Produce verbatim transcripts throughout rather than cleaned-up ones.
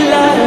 Love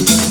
Thank you.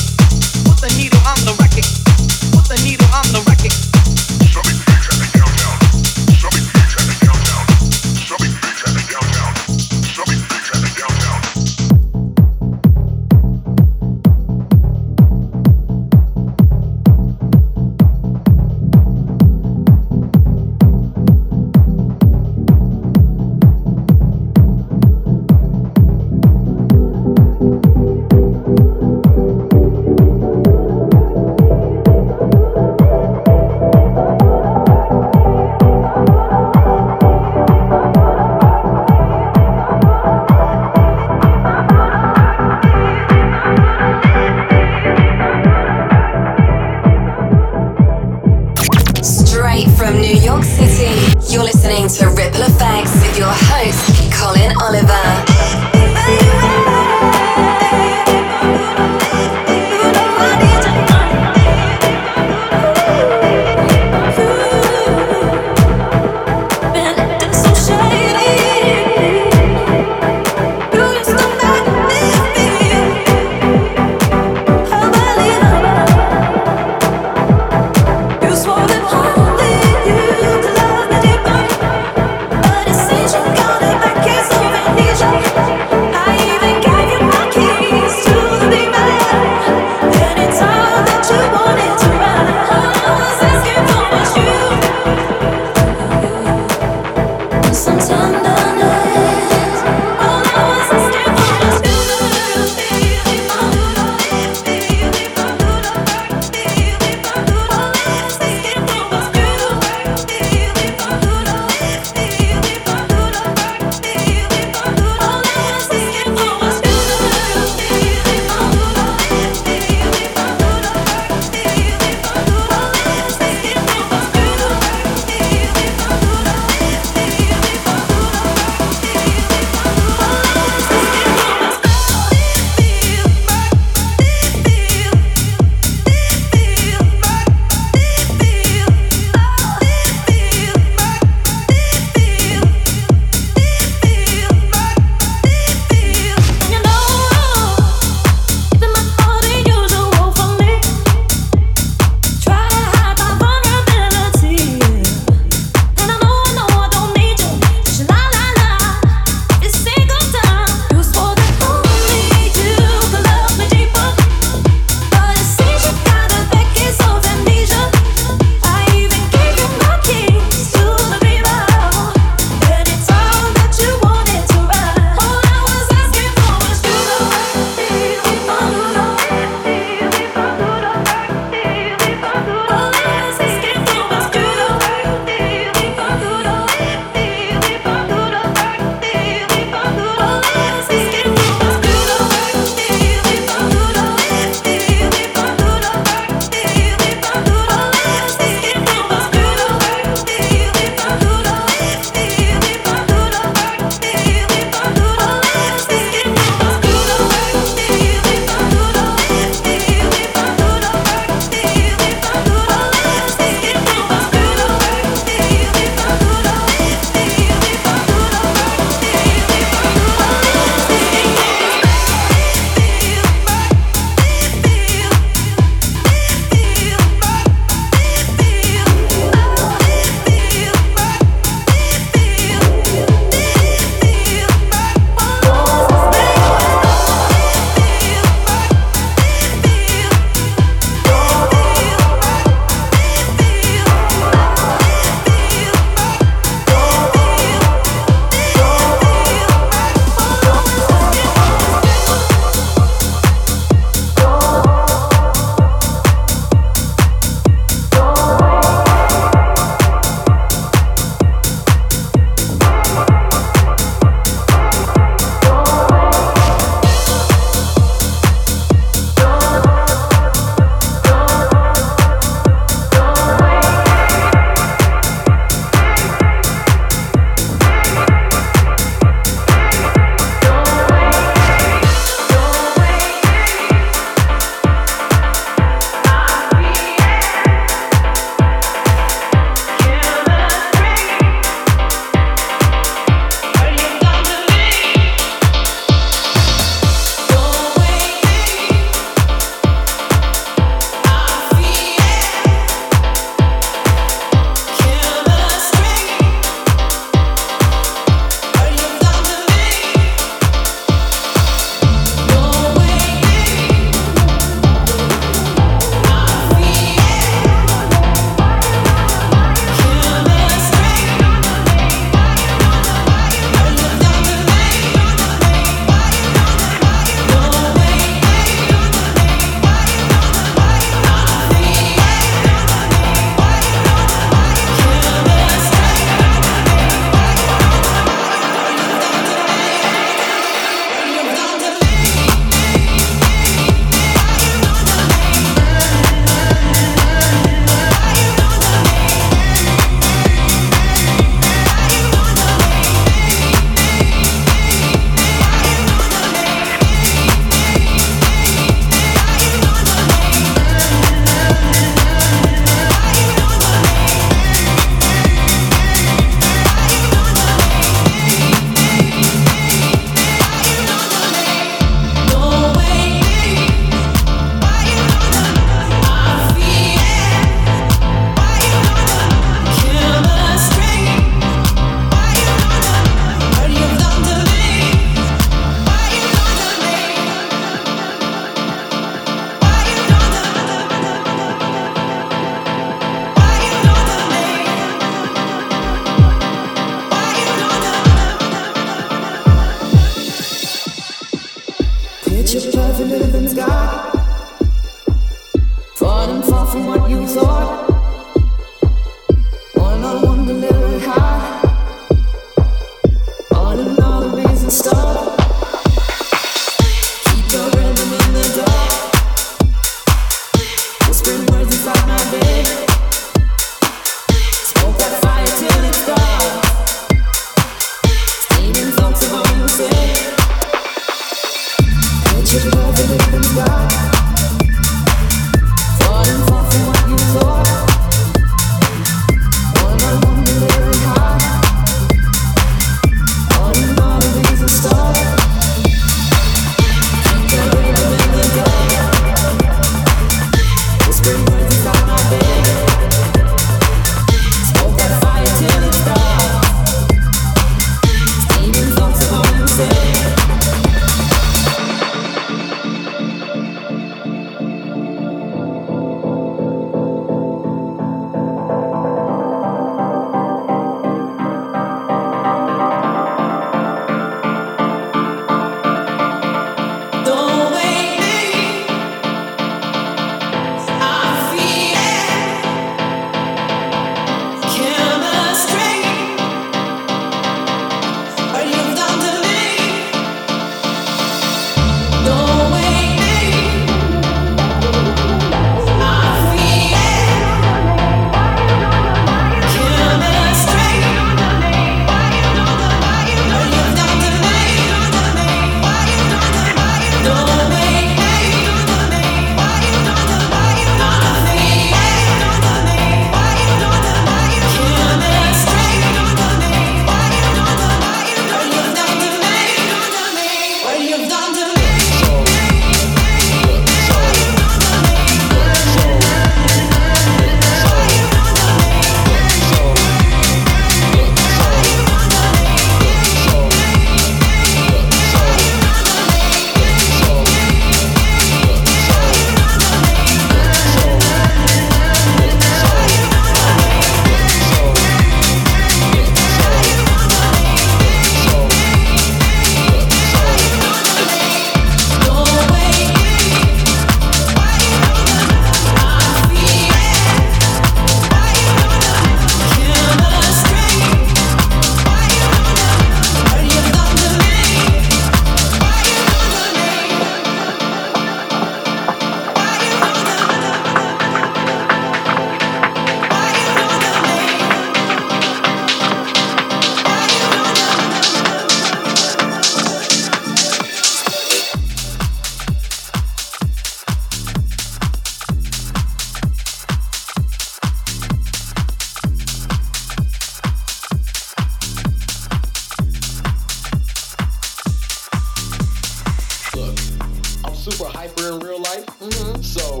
right? Mm-hmm. So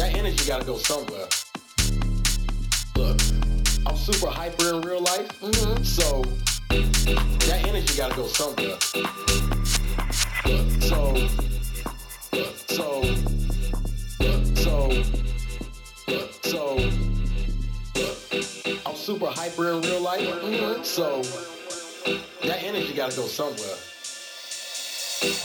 that energy gotta go somewhere. Look, I'm super hyper in real life. Mm-hmm. So that energy gotta go somewhere. Look, so, look, so, look, so, look, so, look, I'm super hyper in real life. Mm-hmm. So that energy gotta go somewhere.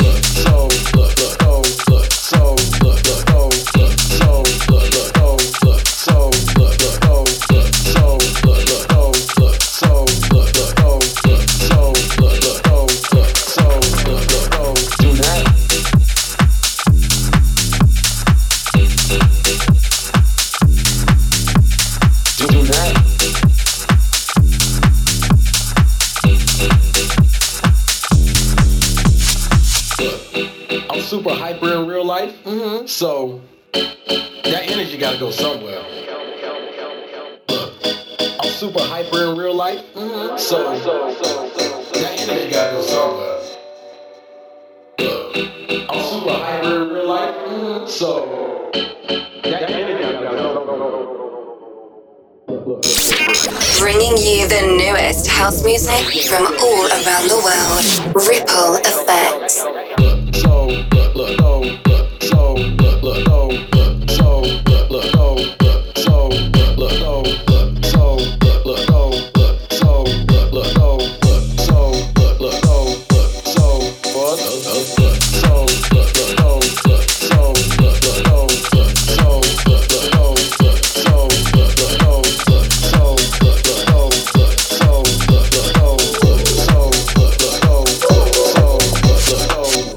Look, so, look, look, oh, look, so, look, look, oh, look, so, look, look, oh, look, so, look, look, oh, look, so, look, look, oh, look, so, look, look, oh, look, so, look, look, oh, look, so, look, look, oh, do that. Super hyper in real life, mm-hmm. So that energy gotta go somewhere. Look, I'm super hyper in real life, mm-hmm. so that energy gotta go somewhere. Look, I'm super hyper in real life, mm-hmm. so that energy gotta go somewhere. Bringing you the newest house music from all around the world. Ripple Effects. So. Look, oh, look, so, look, look, oh, look, so, look, look, oh, look, so, look, look, oh, look, so, look, look, oh, look, so, look, look, oh, look, so, look, look, oh, look, so, look, look, so, look, look, oh, look, so, look, look, oh, look, so, look, look, oh, look, so, look, look, oh, look, so, look, look, oh, look, so, look, look, oh, look, so, look, look, oh, look, so, look, look, oh.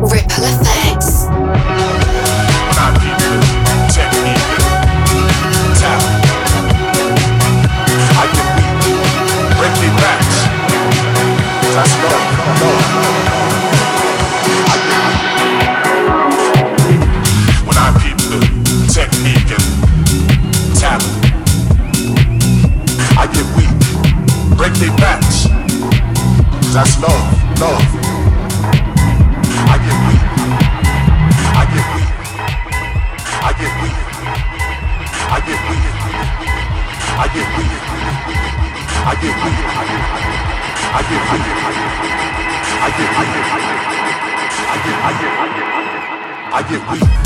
Ripple Effects. When I peep the technique and talent, I get weak, break their backs. That's love, love. I get weak, I get weak, I get weak, I get weak, I get weak, I get weak, I get weak, I get weak. I get, I get, I get, I get, I get, I get, I get, I get, I get weak.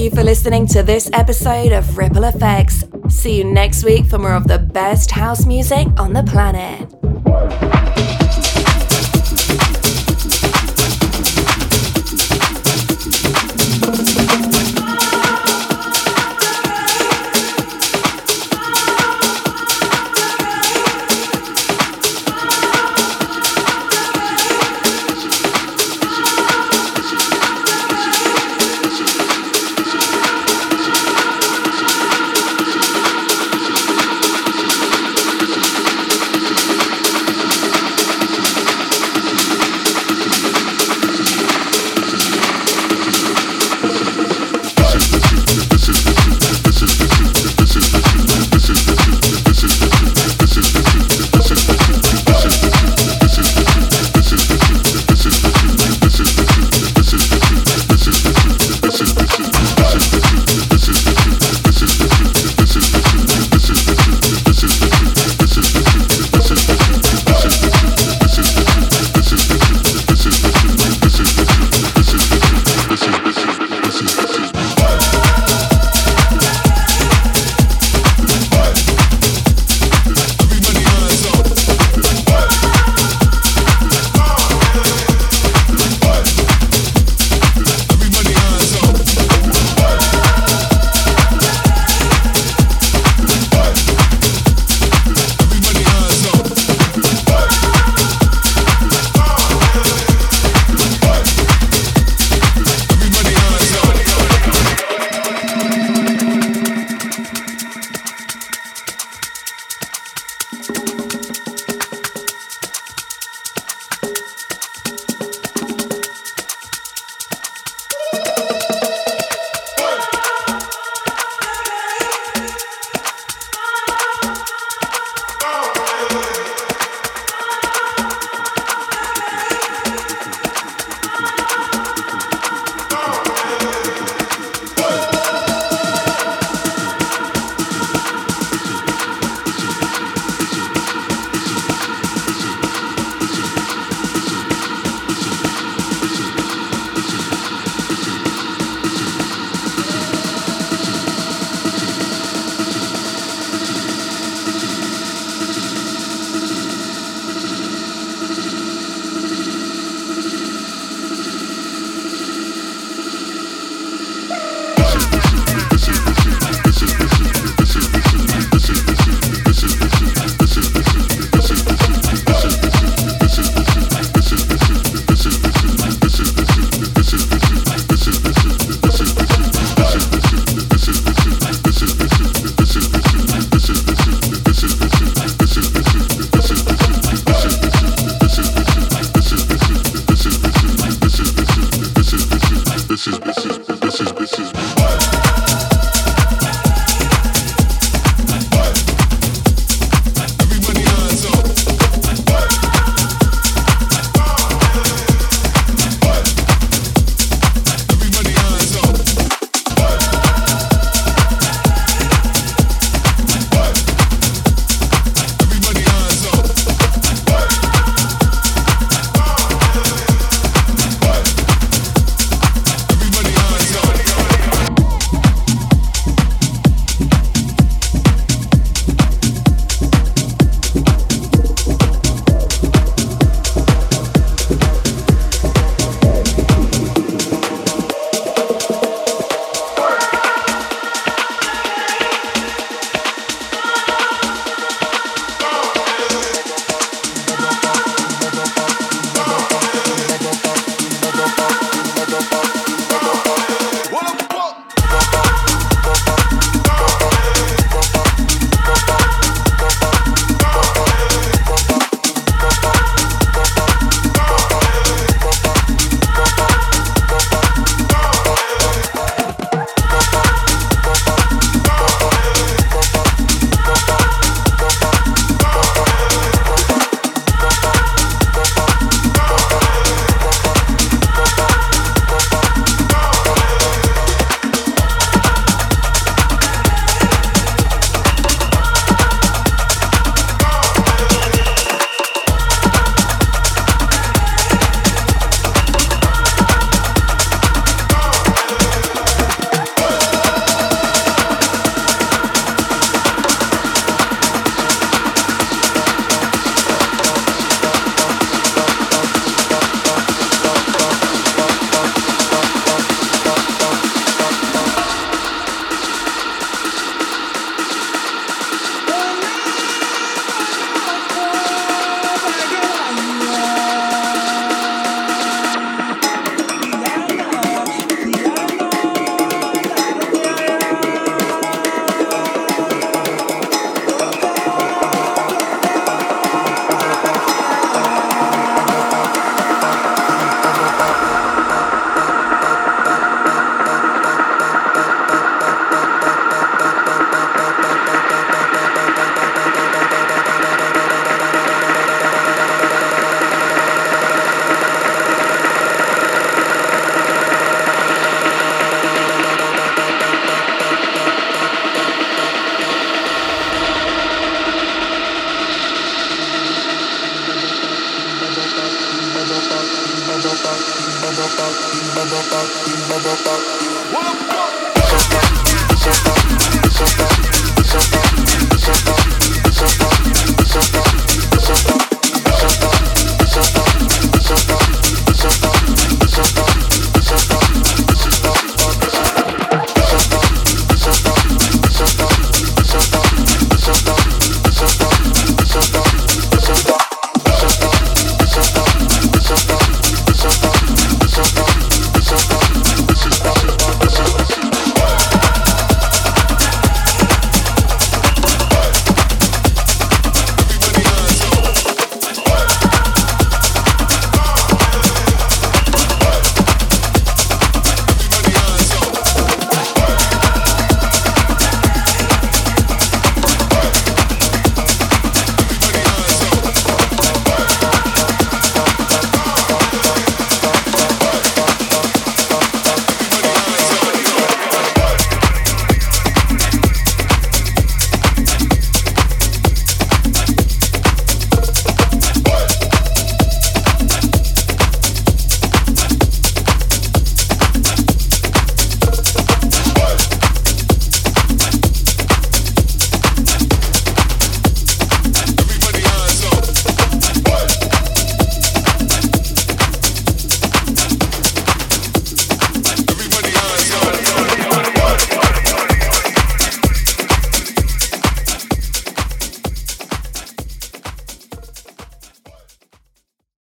you for listening to this episode of Ripple Effects. See you next week for more of the best house music on the planet. Welcome.